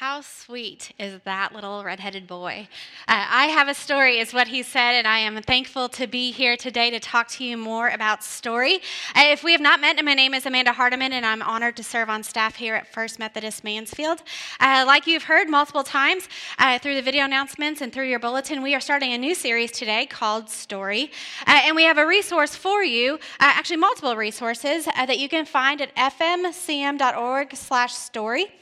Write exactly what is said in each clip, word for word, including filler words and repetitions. How sweet is that little redheaded boy? Uh, I have a story is what he said, and I am thankful to be here today to talk to you more about Story. Uh, if we have not met, my name is Amanda Hardeman, and I'm honored to serve on staff here at First Methodist Mansfield. Uh, like you've heard multiple times uh, through the video announcements and through your bulletin, we are starting a new series today called Story. Uh, and we have a resource for you, uh, actually multiple resources, uh, that you can find at f m c m dot org slash story.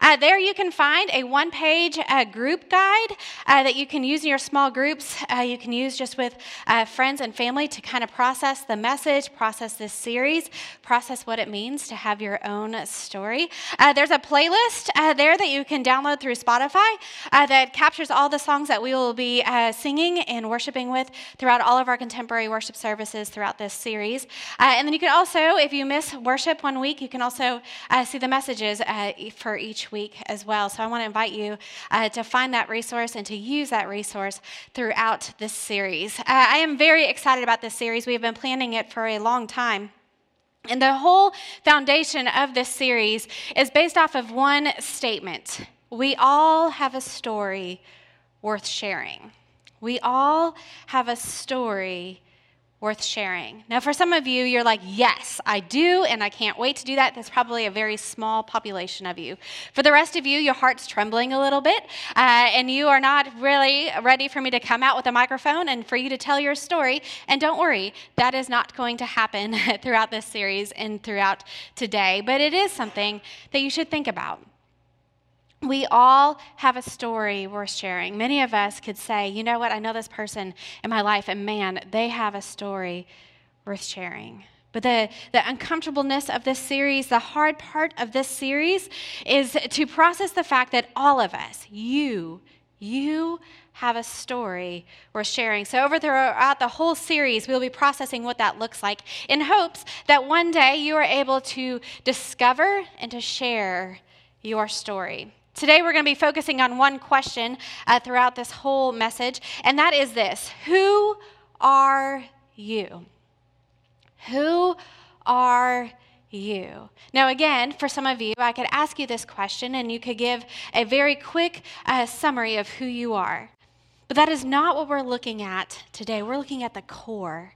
Uh, there you can find a one-page uh, group guide uh, that you can use in your small groups. Uh, you can use just with uh, friends and family to kind of process the message, process this series, process what it means to have your own story. Uh, there's a playlist uh, there that you can download through Spotify uh, that captures all the songs that we will be uh, singing and worshiping with throughout all of our contemporary worship services throughout this series. Uh, and then you can also, if you miss worship one week, you can also uh, see the messages uh, for each week as well. So I want to invite you uh, to find that resource and to use that resource throughout this series. Uh, I am very excited about this series. We have been planning it for a long time. And the whole foundation of this series is based off of one statement. We all have a story worth sharing. We all have a story worth sharing. Now, for some of you, you're like, yes, I do, and I can't wait to do that. That's probably a very small population of you. For the rest of you, your heart's trembling a little bit, uh, and you are not really ready for me to come out with a microphone and for you to tell your story. And don't worry, that is not going to happen throughout this series and throughout today, but it is something that you should think about. We all have a story worth sharing. Many of us could say, you know what, I know this person in my life, and man, they have a story worth sharing. But the, the uncomfortableness of this series, the hard part of this series, is to process the fact that all of us, you, you have a story worth sharing. So over throughout the whole series, we'll be processing what that looks like in hopes that one day you are able to discover and to share your story. Today we're going to be focusing on one question uh, throughout this whole message, and that is this: who are you? Who are you? Now again, for some of you, I could ask you this question and you could give a very quick uh, summary of who you are. But that is not what we're looking at today. We're looking at the core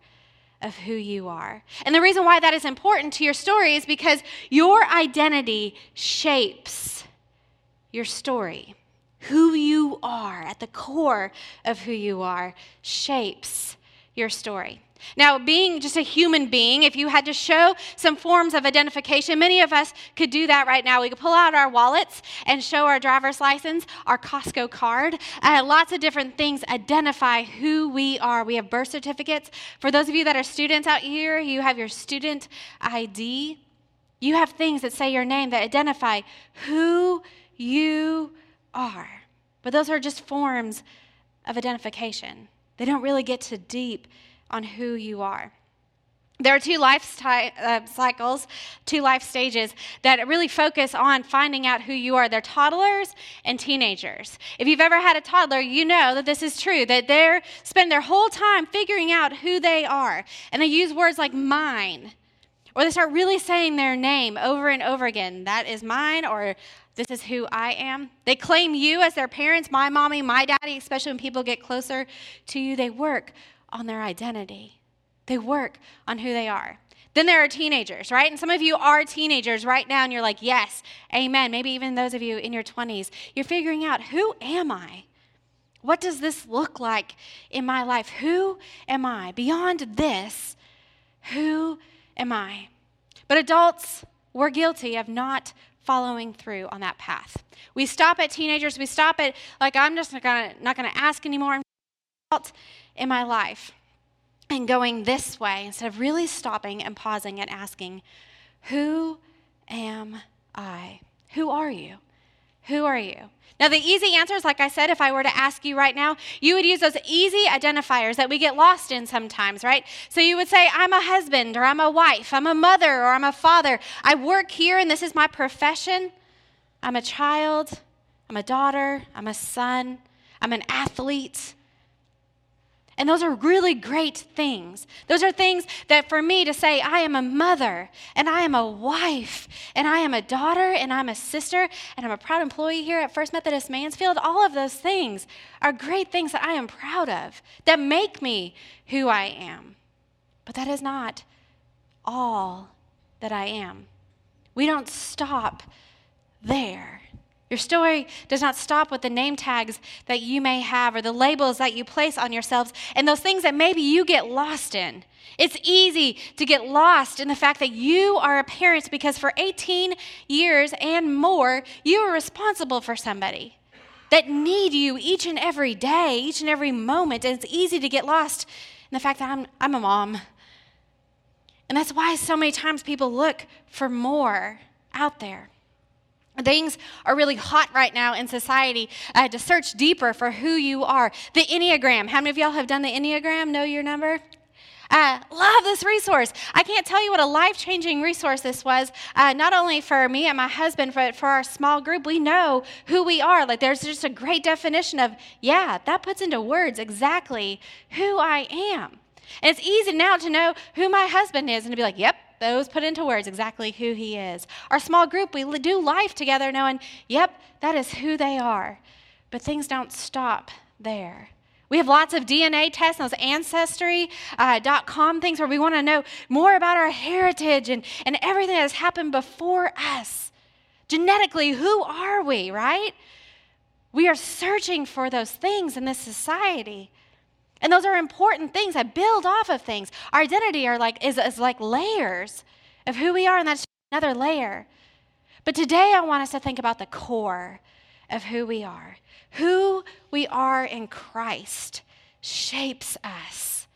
of who you are. And the reason why that is important to your story is because your identity shapes your story. Who you are, at the core of who you are, shapes your story. Now, being just a human being, if you had to show some forms of identification, many of us could do that right now. We could pull out our wallets and show our driver's license, our Costco card. Uh, lots of different things identify who we are. We have birth certificates. For those of you that are students out here, you have your student I D. You have things that say your name that identify who you are. But those are just forms of identification. They don't really get to deep on who you are. There are two life sti- uh, cycles, two life stages that really focus on finding out who you are. They're toddlers and teenagers. If you've ever had a toddler, you know that this is true, that they spend their whole time figuring out who they are. And they use words like mine, or they start really saying their name over and over again. That is mine, or this is who I am. They claim you as their parents, my mommy, my daddy, especially when people get closer to you. They work on their identity. They work on who they are. Then there are teenagers, right? And some of you are teenagers right now, and you're like, yes, amen. Maybe even those of you in your twenties, you're figuring out, who am I? What does this look like in my life? Who am I? Beyond this, who am I? But adults, we're guilty of not following through on that path. We stop at teenagers. We stop at, like, I'm just not gonna, not gonna ask anymore. I'm out in my life and going this way instead of really stopping and pausing and asking, who am I? Who are you? Who are you? Now, the easy answers, like I said, if I were to ask you right now, you would use those easy identifiers that we get lost in sometimes, right? So you would say, I'm a husband, or I'm a wife, I'm a mother, or I'm a father. I work here, and this is my profession. I'm a child, I'm a daughter, I'm a son, I'm an athlete. And those are really great things. Those are things that for me to say, I am a mother, and I am a wife, and I am a daughter, and I'm a sister, and I'm a proud employee here at First Methodist Mansfield. All of those things are great things that I am proud of, that make me who I am. But that is not all that I am. We don't stop there. Your story does not stop with the name tags that you may have or the labels that you place on yourselves and those things that maybe you get lost in. It's easy to get lost in the fact that you are a parent because for eighteen years and more, you are responsible for somebody that need you each and every day, each and every moment. And it's easy to get lost in the fact that I'm, I'm a mom. And that's why so many times people look for more out there. Things are really hot right now in society uh, to search deeper for who you are. The Enneagram. How many of y'all have done the Enneagram? Know your number? Uh, love this resource. I can't tell you what a life-changing resource this was, uh, not only for me and my husband, but for our small group. We know who we are. Like there's just a great definition of, yeah, that puts into words exactly who I am. And it's easy now to know who my husband is and to be like, yep, those put into words exactly who he is. Our small group, we do life together knowing, yep, that is who they are. But things don't stop there. We have lots of D N A tests, those ancestry dot com things where we want to know more about our heritage and, and everything that has happened before us. Genetically, who are we, right? We are searching for those things in this society. And those are important things that build off of things. Our identity are like is, is like layers of who we are, and that's another layer. But today I want us to think about the core of who we are. Who we are in Christ shapes us.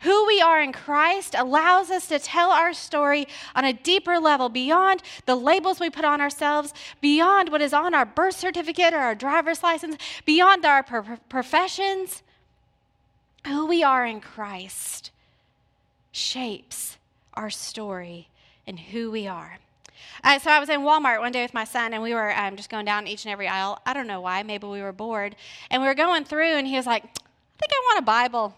Who we are in Christ allows us to tell our story on a deeper level, beyond the labels we put on ourselves, beyond what is on our birth certificate or our driver's license, beyond our pro- professions. Who we are in Christ shapes our story and who we are. Uh, so I was in Walmart one day with my son, and we were um, just going down each and every aisle. I don't know why. Maybe we were bored. And we were going through, and he was like, I think I want a Bible.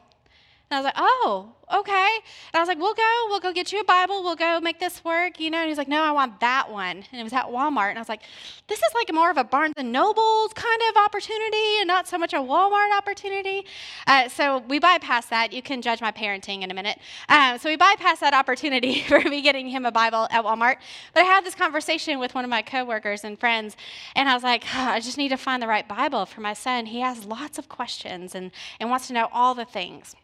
And I was like, oh, okay. And I was like, we'll go. We'll go get you a Bible. We'll go make this work, you know. And he's like, no, I want that one. And it was at Walmart. And I was like, this is like more of a Barnes and Noble kind of opportunity and not so much a Walmart opportunity. Uh, so we bypassed that. You can judge my parenting in a minute. Um, so we bypassed that opportunity for me getting him a Bible at Walmart. But I had this conversation with one of my coworkers and friends. And I was like, oh, I just need to find the right Bible for my son. He has lots of questions and, and wants to know all the things.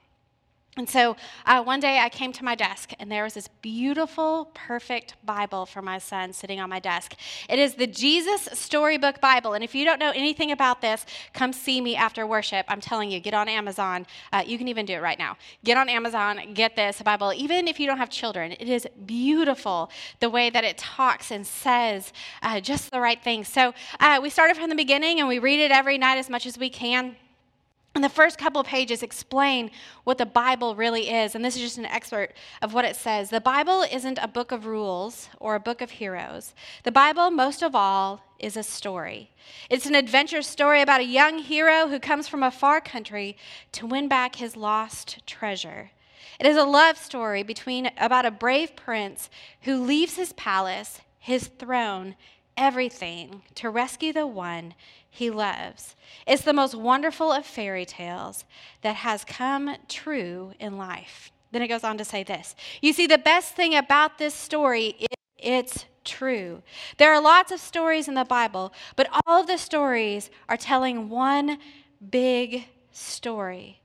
And so uh, one day I came to my desk, and there was this beautiful, perfect Bible for my son sitting on my desk. It is the Jesus Storybook Bible. And if you don't know anything about this, come see me after worship. I'm telling you, get on Amazon. Uh, you can even do it right now. Get on Amazon, get this Bible. Even if you don't have children, it is beautiful the way that it talks and says uh, just the right thing. So uh, we started from the beginning, and we read it every night as much as we can. And the first couple pages explain what the Bible really is. And this is just an excerpt of what it says. The Bible isn't a book of rules or a book of heroes. The Bible, most of all, is a story. It's an adventure story about a young hero who comes from a far country to win back his lost treasure. It is a love story between about a brave prince who leaves his palace, his throne, everything to rescue the one he loves. It's the most wonderful of fairy tales that has come true in life. Then it goes on to say this. You see, the best thing about this story is it's true. There are lots of stories in the Bible, but all of the stories are telling one big story.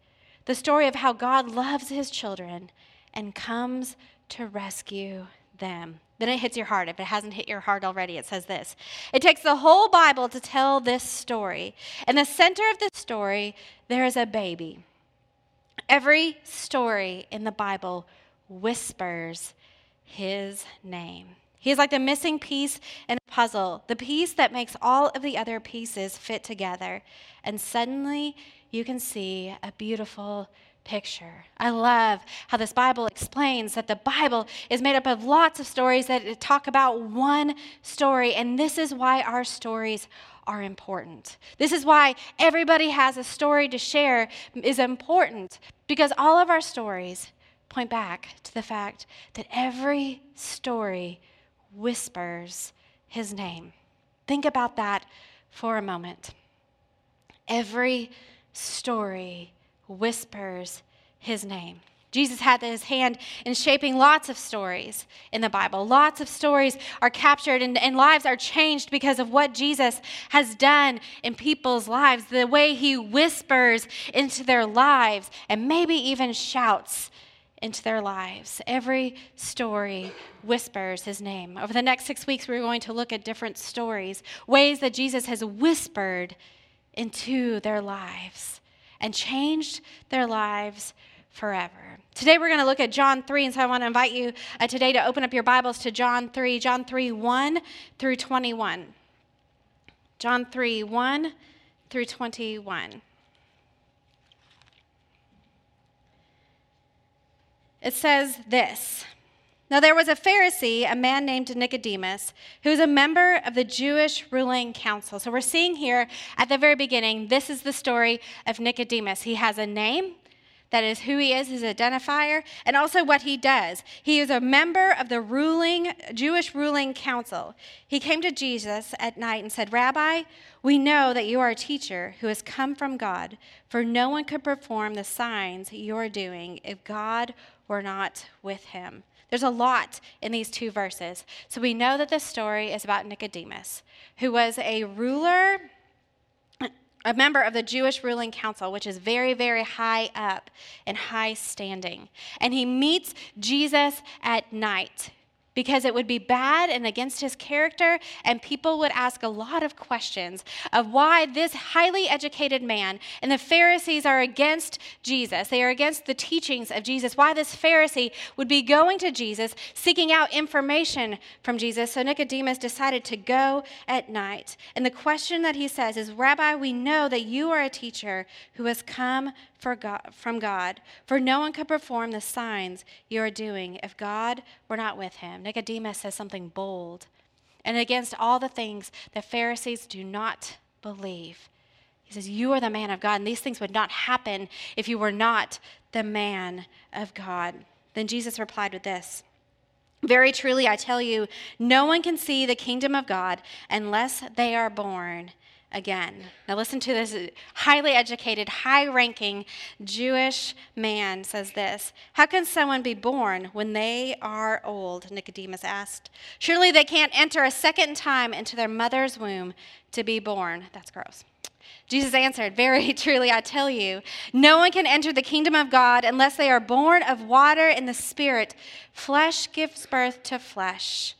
The story of how God loves his children and comes to rescue them. Then it hits your heart. If it hasn't hit your heart already, it says this. It takes the whole Bible to tell this story. In the center of the story, there is a baby. Every story in the Bible whispers his name. He is like the missing piece in a puzzle, the piece that makes all of the other pieces fit together. And suddenly, you can see a beautiful picture. I love how this Bible explains that the Bible is made up of lots of stories that talk about one story, and this is why our stories are important. This is why everybody has a story to share is important, because all of our stories point back to the fact that every story whispers his name. Think about that for a moment. Every story whispers his name. Jesus had his hand in shaping lots of stories in the Bible. Lots of stories are captured and, and lives are changed because of what Jesus has done in people's lives, the way he whispers into their lives and maybe even shouts into their lives. Every story whispers his name. Over the next six weeks, we're going to look at different stories, ways that Jesus has whispered into their lives and changed their lives forever. Today we're going to look at John three, and so I want to invite you uh, today to open up your Bibles to John three, John three, one through twenty-one. John three, one through twenty-one. It says this: "Now there was a Pharisee, a man named Nicodemus, who was a member of the Jewish ruling council." So we're seeing here at the very beginning, this is the story of Nicodemus. He has a name. That is who he is, his identifier, and also what he does. He is a member of the ruling Jewish ruling council. He came to Jesus at night and said, "Rabbi, we know that you are a teacher who has come from God, for no one could perform the signs you are doing if God were not with him." There's a lot in these two verses. So we know that this story is about Nicodemus, who was a ruler, a member of the Jewish ruling council, which is very, very high up and high standing. And he meets Jesus at night because it would be bad and against his character, and people would ask a lot of questions of why this highly educated man, and the Pharisees are against Jesus. They are against the teachings of Jesus. Why this Pharisee would be going to Jesus, seeking out information from Jesus. So Nicodemus decided to go at night. And the question that he says is, "Rabbi, we know that you are a teacher who has come For God, from God, for no one could perform the signs you are doing if God were not with him." Nicodemus says something bold and against all the things the Pharisees do not believe. He says, "You are the man of God, and these things would not happen if you were not the man of God." Then Jesus replied with this: "Very truly, I tell you, no one can see the kingdom of God unless they are born again." Now listen to this highly educated, high-ranking Jewish man says this: "How can someone be born when they are old?" Nicodemus asked. "Surely they can't enter a second time into their mother's womb to be born." That's gross. Jesus answered, "Very truly, I tell you, no one can enter the kingdom of God unless they are born of water and the Spirit. Flesh gives birth to flesh,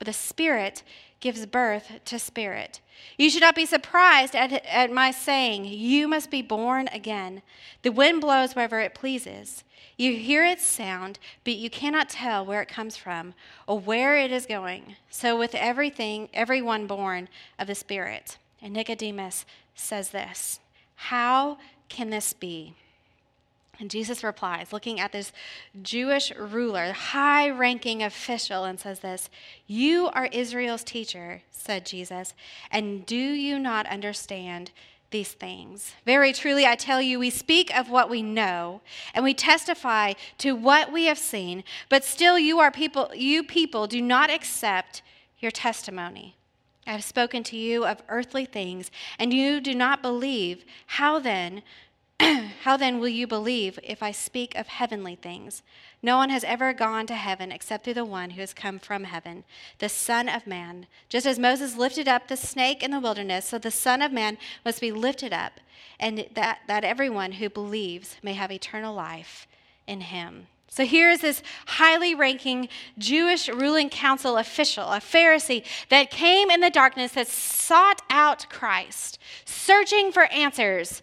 but the Spirit gives birth to spirit. You should not be surprised at, at my saying, 'You must be born again.' The wind blows wherever it pleases. You hear its sound, but you cannot tell where it comes from or where it is going. So with everything, everyone born of the Spirit." And Nicodemus says this: "How can this be?" And Jesus replies, looking at this Jewish ruler, high-ranking official, and says this: "You are Israel's teacher," said Jesus, "and do you not understand these things? Very truly, I tell you, we speak of what we know, and we testify to what we have seen, but still you are people, you people do not accept your testimony. I have spoken to you of earthly things, and you do not believe. How then? How then will you believe if I speak of heavenly things? No one has ever gone to heaven except through the one who has come from heaven, the Son of Man. Just as Moses lifted up the snake in the wilderness, so the Son of Man must be lifted up, and that, that everyone who believes may have eternal life in him." So here is this highly ranking Jewish ruling council official, a Pharisee that came in the darkness, that sought out Christ, searching for answers.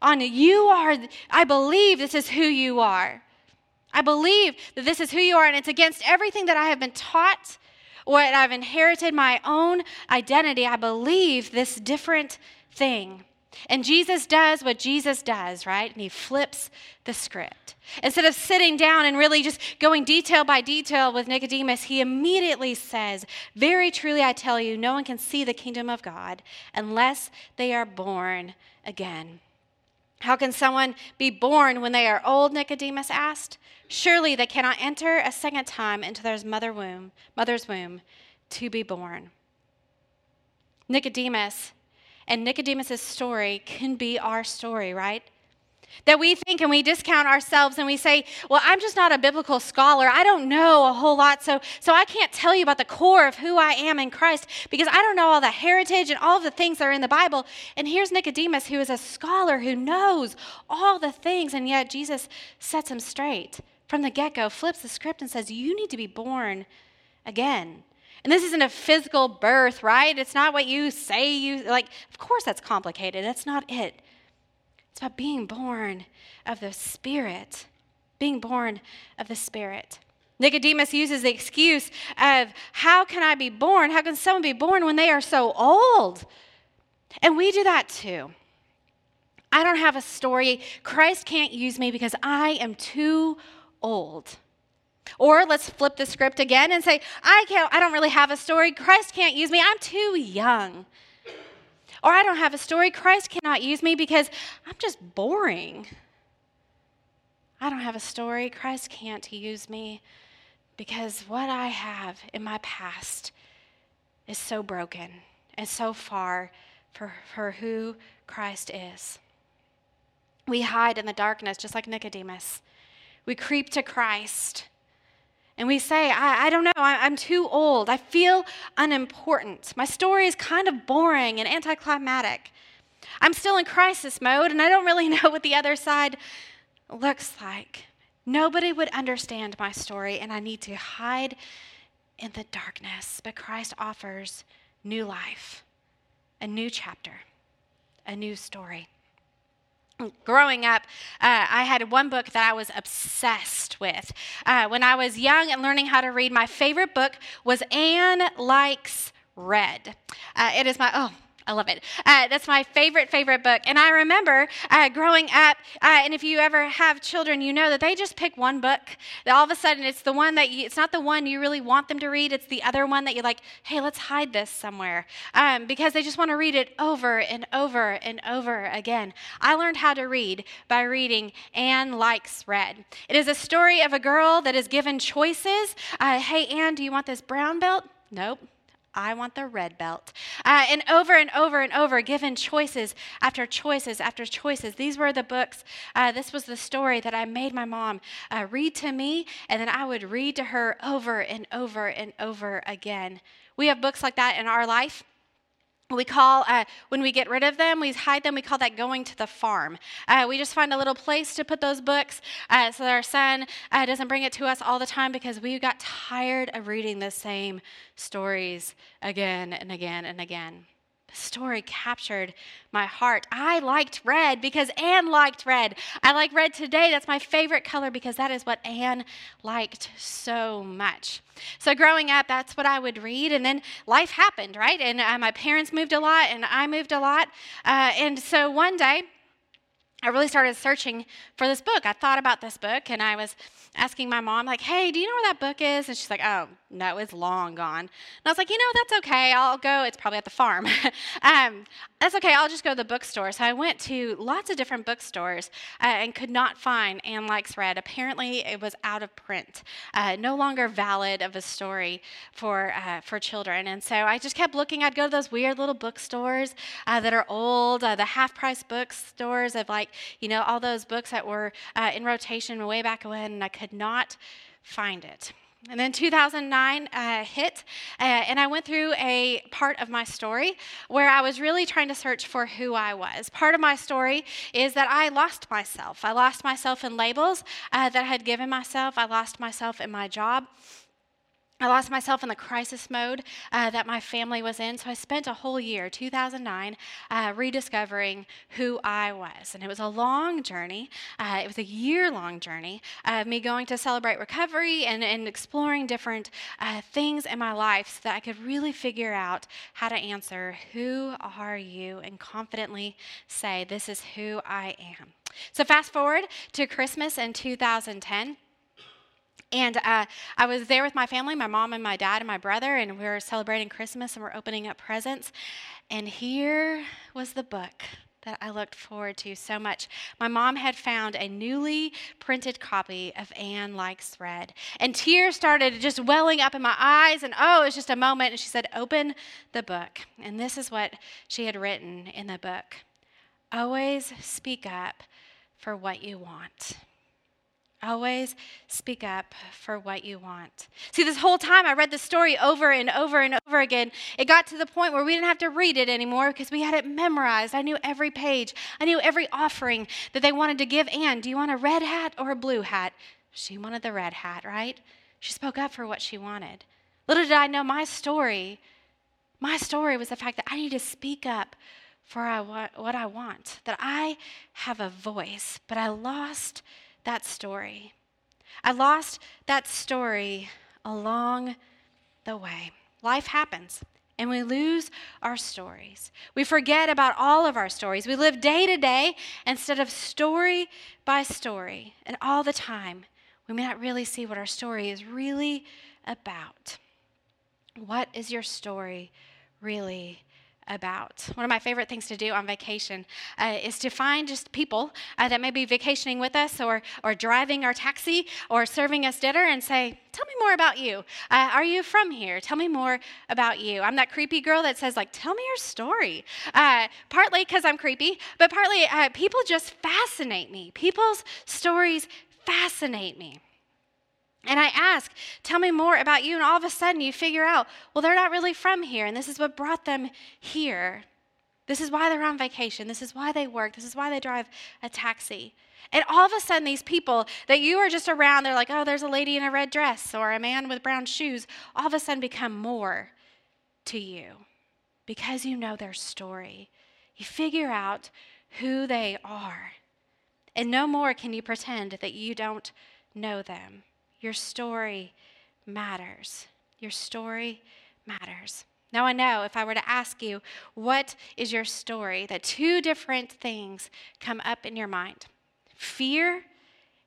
On you are, I believe this is who you are. I believe that this is who you are, and it's against everything that I have been taught or I've inherited my own identity. I believe this different thing. And Jesus does what Jesus does, right? And he flips the script. Instead of sitting down and really just going detail by detail with Nicodemus, he immediately says, "Very truly I tell you, no one can see the kingdom of God unless they are born again." How can someone be born when they are old, Nicodemus asked? Surely they cannot enter a second time into their mother womb, mother's womb to be born. Nicodemus and Nicodemus's story can be our story, right? That we think and we discount ourselves and we say, well, I'm just not a biblical scholar. I don't know a whole lot, so, so I can't tell you about the core of who I am in Christ because I don't know all the heritage and all of the things that are in the Bible. And here's Nicodemus, who is a scholar who knows all the things, and yet Jesus sets him straight from the get-go, flips the script and says, you need to be born again. And this isn't a physical birth, right? It's not what you say you, like, of course that's complicated. That's not it. It's about being born of the Spirit, being born of the Spirit. Nicodemus uses the excuse of, how can I be born? How can someone be born when they are so old? And we do that too. I don't have a story. Christ can't use me because I am too old. Or let's flip the script again and say, I can't, I don't really have a story. Christ can't use me. I'm too young. Or I don't have a story. Christ cannot use me because I'm just boring. I don't have a story. Christ can't use me because what I have in my past is so broken and so far for, for who Christ is. We hide in the darkness just like Nicodemus. We creep to Christ. And we say, I, I don't know, I, I'm too old. I feel unimportant. My story is kind of boring and anticlimactic. I'm still in crisis mode, and I don't really know what the other side looks like. Nobody would understand my story, and I need to hide in the darkness. But Christ offers new life, a new chapter, a new story. Growing up, uh, I had one book that I was obsessed with. Uh, when I was young and learning how to read, my favorite book was Anne Likes Red. Uh, it is my, oh, I love it. Uh, that's my favorite, favorite book. And I remember uh, growing up, uh, and if you ever have children, you know that they just pick one book. That all of a sudden, it's the one that you, it's not the one you really want them to read. It's the other one that you're like, hey, let's hide this somewhere. Um, because they just want to read it over and over and over again. I learned how to read by reading Anne Likes Red. It is a story of a girl that is given choices. Uh, hey, Anne, do you want this brown belt? Nope. I want the red belt. Uh, and over and over and over, given choices after choices after choices. These were the books. Uh, this was the story that I made my mom uh, read to me, and then I would read to her over and over and over again. We have books like that in our life. We call, uh, when we get rid of them, we hide them, we call that going to the farm. Uh, we just find a little place to put those books uh, so that our son uh, doesn't bring it to us all the time because we got tired of reading the same stories again and again and again. The story captured my heart. I liked red because Anne liked red. I like red today. That's my favorite color because that is what Anne liked so much. So growing up, that's what I would read. And then life happened, right? And uh, my parents moved a lot and I moved a lot. Uh, and so one day, I really started searching for this book. I thought about this book, and I was asking my mom, like, hey, do you know where that book is? And she's like, oh, no, it's long gone. And I was like, you know, that's okay. I'll go. It's probably at the farm. um, that's okay. I'll just go to the bookstore. So I went to lots of different bookstores uh, and could not find Anne Likes Red. Apparently, it was out of print, uh, no longer valid of a story for uh, for children. And so I just kept looking. I'd go to those weird little bookstores uh, that are old, uh, the half-price bookstores of, like, you know, all those books that were uh, in rotation way back when, and I could not find it. And then two thousand nine uh, hit, uh, and I went through a part of my story where I was really trying to search for who I was. Part of my story is that I lost myself. I lost myself in labels uh, that I had given myself. I lost myself in my job. I lost myself in the crisis mode uh, that my family was in, so I spent a whole year, two thousand nine, uh, rediscovering who I was. And it was a long journey. Uh, it was a year-long journey of me going to Celebrate Recovery and, and exploring different uh, things in my life so that I could really figure out how to answer, who are you? And confidently say, this is who I am. So fast forward to Christmas in two thousand ten. And uh, I was there with my family, my mom and my dad and my brother, and we were celebrating Christmas and we're opening up presents. And here was the book that I looked forward to so much. My mom had found a newly printed copy of Anne Likes Red. And tears started just welling up in my eyes, and oh, it was just a moment. And she said, open the book. And this is what she had written in the book. Always speak up for what you want. Always speak up for what you want. See, this whole time I read the story over and over and over again. It got to the point where we didn't have to read it anymore because we had it memorized. I knew every page. I knew every offering that they wanted to give Anne. Do you want a red hat or a blue hat? She wanted the red hat, right? She spoke up for what she wanted. Little did I know my story, my story was the fact that I need to speak up for what I want, that I have a voice, but I lost that story. I lost that story along the way. Life happens, and we lose our stories. We forget about all of our stories. We live day to day instead of story by story. And all the time, we may not really see what our story is really about. What is your story really about? about. One of my favorite things to do on vacation uh, is to find just people uh, that may be vacationing with us or or driving our taxi or serving us dinner and say, tell me more about you. Uh, are you from here? Tell me more about you. I'm that creepy girl that says, like, tell me your story. Uh, partly because I'm creepy, but partly uh, people just fascinate me. People's stories fascinate me. And I ask, tell me more about you, and all of a sudden you figure out, well, they're not really from here, and this is what brought them here. This is why they're on vacation. This is why they work. This is why they drive a taxi. And all of a sudden, these people that you are just around, they're like, oh, there's a lady in a red dress or a man with brown shoes, all of a sudden become more to you because you know their story. You figure out who they are, and no more can you pretend that you don't know them. Your story matters. Your story matters. Now I know if I were to ask you, what is your story, that two different things come up in your mind. Fear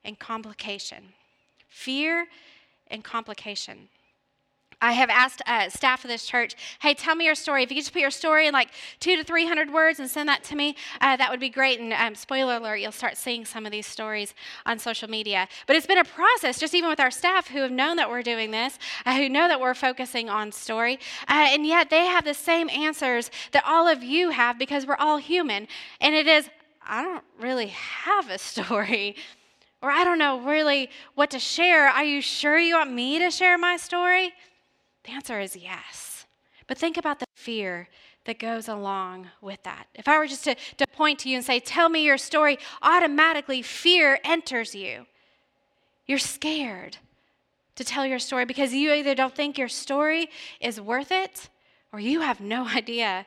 and complication. Fear and complication. I have asked uh, staff of this church, hey, tell me your story. If you could just put your story in like two to three hundred words and send that to me, uh, that would be great. And um, spoiler alert, you'll start seeing some of these stories on social media. But it's been a process, just even with our staff who have known that we're doing this, uh, who know that we're focusing on story, uh, and yet they have the same answers that all of you have because we're all human. And it is, I don't really have a story. Or I don't know really what to share. Are you sure you want me to share my story? The answer is yes. But think about the fear that goes along with that. If I were just to, to point to you and say, tell me your story, automatically fear enters you. You're scared to tell your story because you either don't think your story is worth it or you have no idea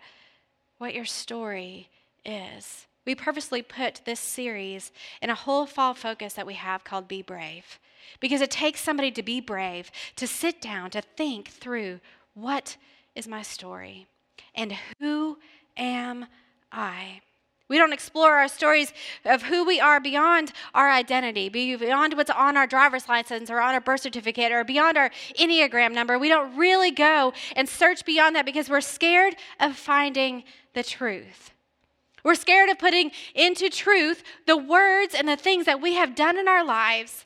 what your story is. We purposely put this series in a whole fall focus that we have called Be Brave. Because it takes somebody to be brave, to sit down, to think through, what is my story? And who am I? We don't explore our stories of who we are beyond our identity, beyond what's on our driver's license or on our birth certificate or beyond our Enneagram number. We don't really go and search beyond that because we're scared of finding the truth. We're scared of putting into truth the words and the things that we have done in our lives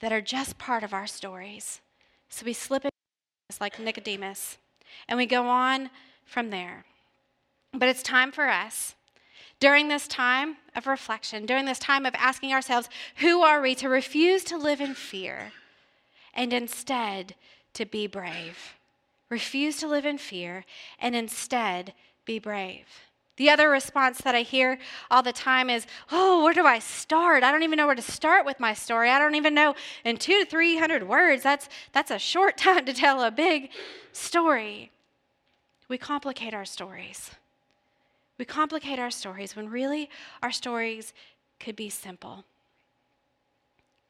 that are just part of our stories. So we slip in like Nicodemus, and we go on from there. But it's time for us, during this time of reflection, during this time of asking ourselves, who are we, to refuse to live in fear and instead to be brave. Refuse to live in fear and instead be brave. The other response that I hear all the time is, oh, where do I start? I don't even know where to start with my story. I don't even know in two to three hundred words. That's, that's a short time to tell a big story. We complicate our stories. We complicate our stories when really our stories could be simple.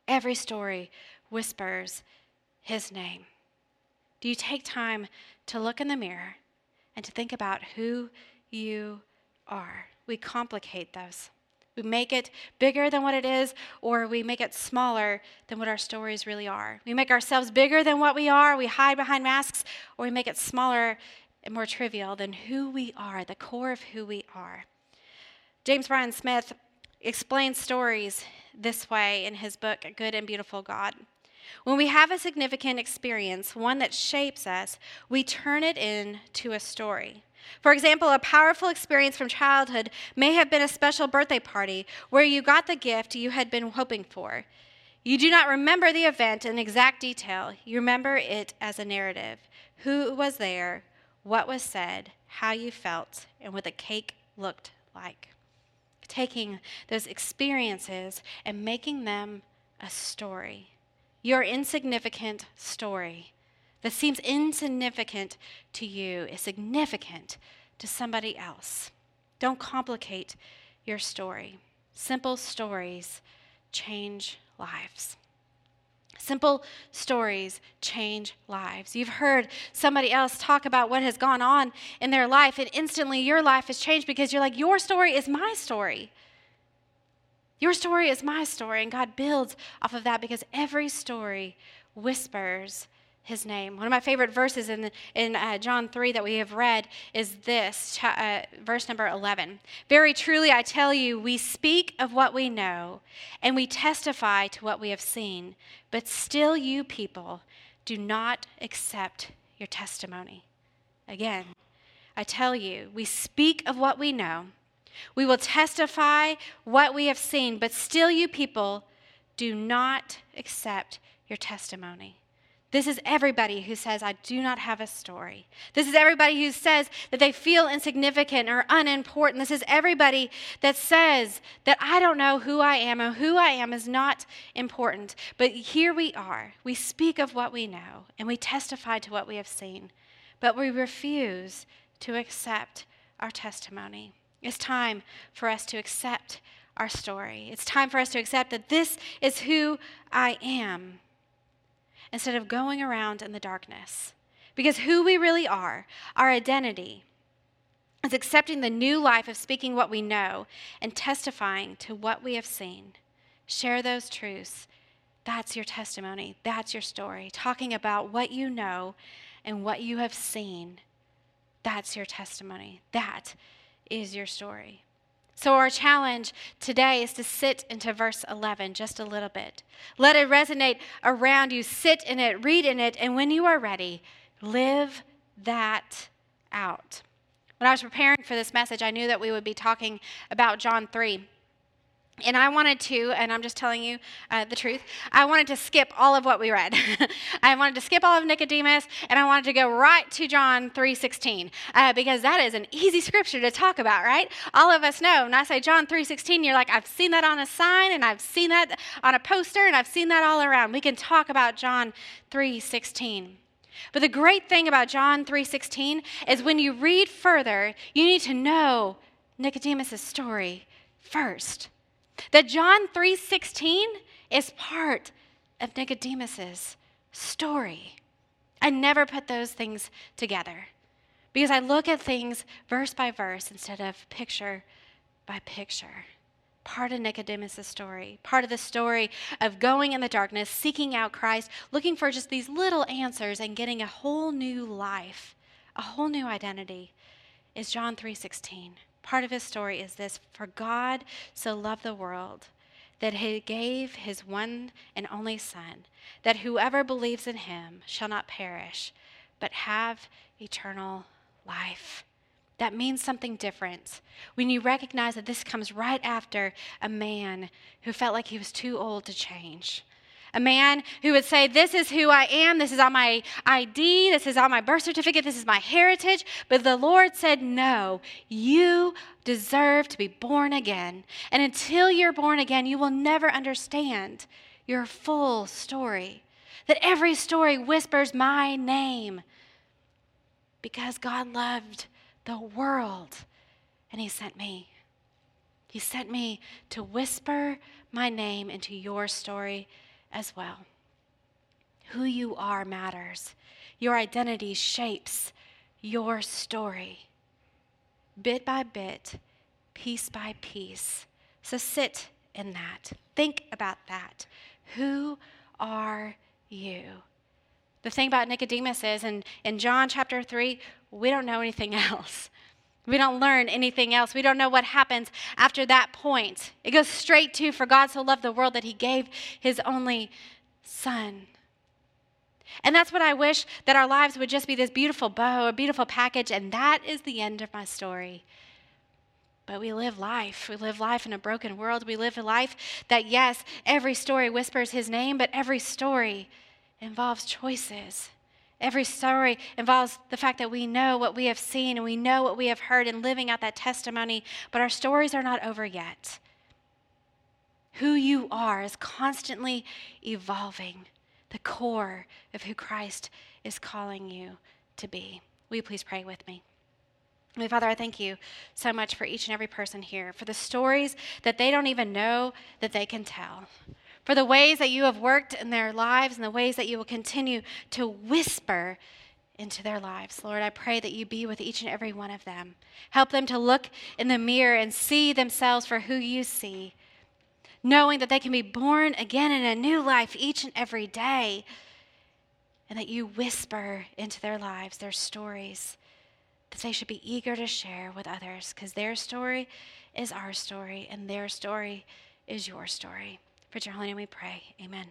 Every story whispers his name. Do you take time to look in the mirror and to think about who you are? We complicate those. We make it bigger than what it is, or we make it smaller than what our stories really are. We make ourselves bigger than what we are. We hide behind masks, or we make it smaller and more trivial than who we are, the core of who we are. James Bryan Smith explains stories this way in his book, A Good and Beautiful God. When we have a significant experience, one that shapes us, we turn it into a story. For example, a powerful experience from childhood may have been a special birthday party where you got the gift you had been hoping for. You do not remember the event in exact detail. You remember it as a narrative. Who was there, what was said, how you felt, and what the cake looked like. Taking those experiences and making them a story. Your insignificant story that seems insignificant to you is significant to somebody else. Don't complicate your story. Simple stories change lives. Simple stories change lives. You've heard somebody else talk about what has gone on in their life, and instantly your life has changed because you're like, your story is my story. Your story is my story, and God builds off of that because every story whispers his name. One of my favorite verses in in uh, John three that we have read is this, uh, verse number eleven. Very truly I tell you, we speak of what we know, and we testify to what we have seen, but still you people do not accept your testimony. Again, I tell you, we speak of what we know, we will testify what we have seen, but still you people do not accept your testimony. This is everybody who says, I do not have a story. This is everybody who says that they feel insignificant or unimportant. This is everybody that says that I don't know who I am, and who I am is not important. But here we are. We speak of what we know, and we testify to what we have seen, but we refuse to accept our testimony. It's time for us to accept our story. It's time for us to accept that this is who I am, instead of going around in the darkness. Because who we really are, our identity, is accepting the new life of speaking what we know and testifying to what we have seen. Share those truths. That's your testimony. That's your story. Talking about what you know and what you have seen. That's your testimony. That is. is your story. So our challenge today is to sit into verse eleven just a little bit. Let it resonate around you. Sit in it, read in it, and when you are ready, live that out. When I was preparing for this message, I knew that we would be talking about John three. And I wanted to, and I'm just telling you uh, the truth, I wanted to skip all of what we read. I wanted to skip all of Nicodemus, and I wanted to go right to John three sixteen, uh, because that is an easy scripture to talk about, right? All of us know. When I say John three sixteen, you're like, I've seen that on a sign, and I've seen that on a poster, and I've seen that all around. We can talk about John three sixteen. But the great thing about John three sixteen is when you read further, you need to know Nicodemus' story first. That John three sixteen is part of Nicodemus's story. I never put those things together because I look at things verse by verse instead of picture by picture. Part of Nicodemus's story, part of the story of going in the darkness, seeking out Christ, looking for just these little answers and getting a whole new life, a whole new identity, is John three sixteen. Part of his story is this: for God so loved the world that he gave his one and only Son, that whoever believes in him shall not perish, but have eternal life. That means something different when you recognize that this comes right after a man who felt like he was too old to change, a man who would say, this is who I am, this is on my I D, this is on my birth certificate, this is my heritage. But the Lord said, no, you deserve to be born again. And until you're born again, you will never understand your full story. That every story whispers my name. Because God loved the world and he sent me. He sent me to whisper my name into your story as well. Who you are matters. Your identity shapes your story. Bit by bit, piece by piece. So sit in that. Think about that. Who are you? The thing about Nicodemus is, in, in John chapter three, we don't know anything else. We don't learn anything else. We don't know what happens after that point. It goes straight to, for God so loved the world that he gave his only son. And that's what I wish, that our lives would just be this beautiful bow, a beautiful package, and that is the end of my story. But we live life. We live life in a broken world. We live a life that, yes, every story whispers his name, but every story involves choices. Every story involves the fact that we know what we have seen and we know what we have heard and living out that testimony, but our stories are not over yet. Who you are is constantly evolving, the core of who Christ is calling you to be. Will you please pray with me? Father, I thank you so much for each and every person here, for the stories that they don't even know that they can tell, for the ways that you have worked in their lives and the ways that you will continue to whisper into their lives. Lord, I pray that you be with each and every one of them. Help them to look in the mirror and see themselves for who you see, knowing that they can be born again in a new life each and every day, and that you whisper into their lives, their stories, that they should be eager to share with others, because their story is our story and their story is your story. For your holy name we pray. Amen.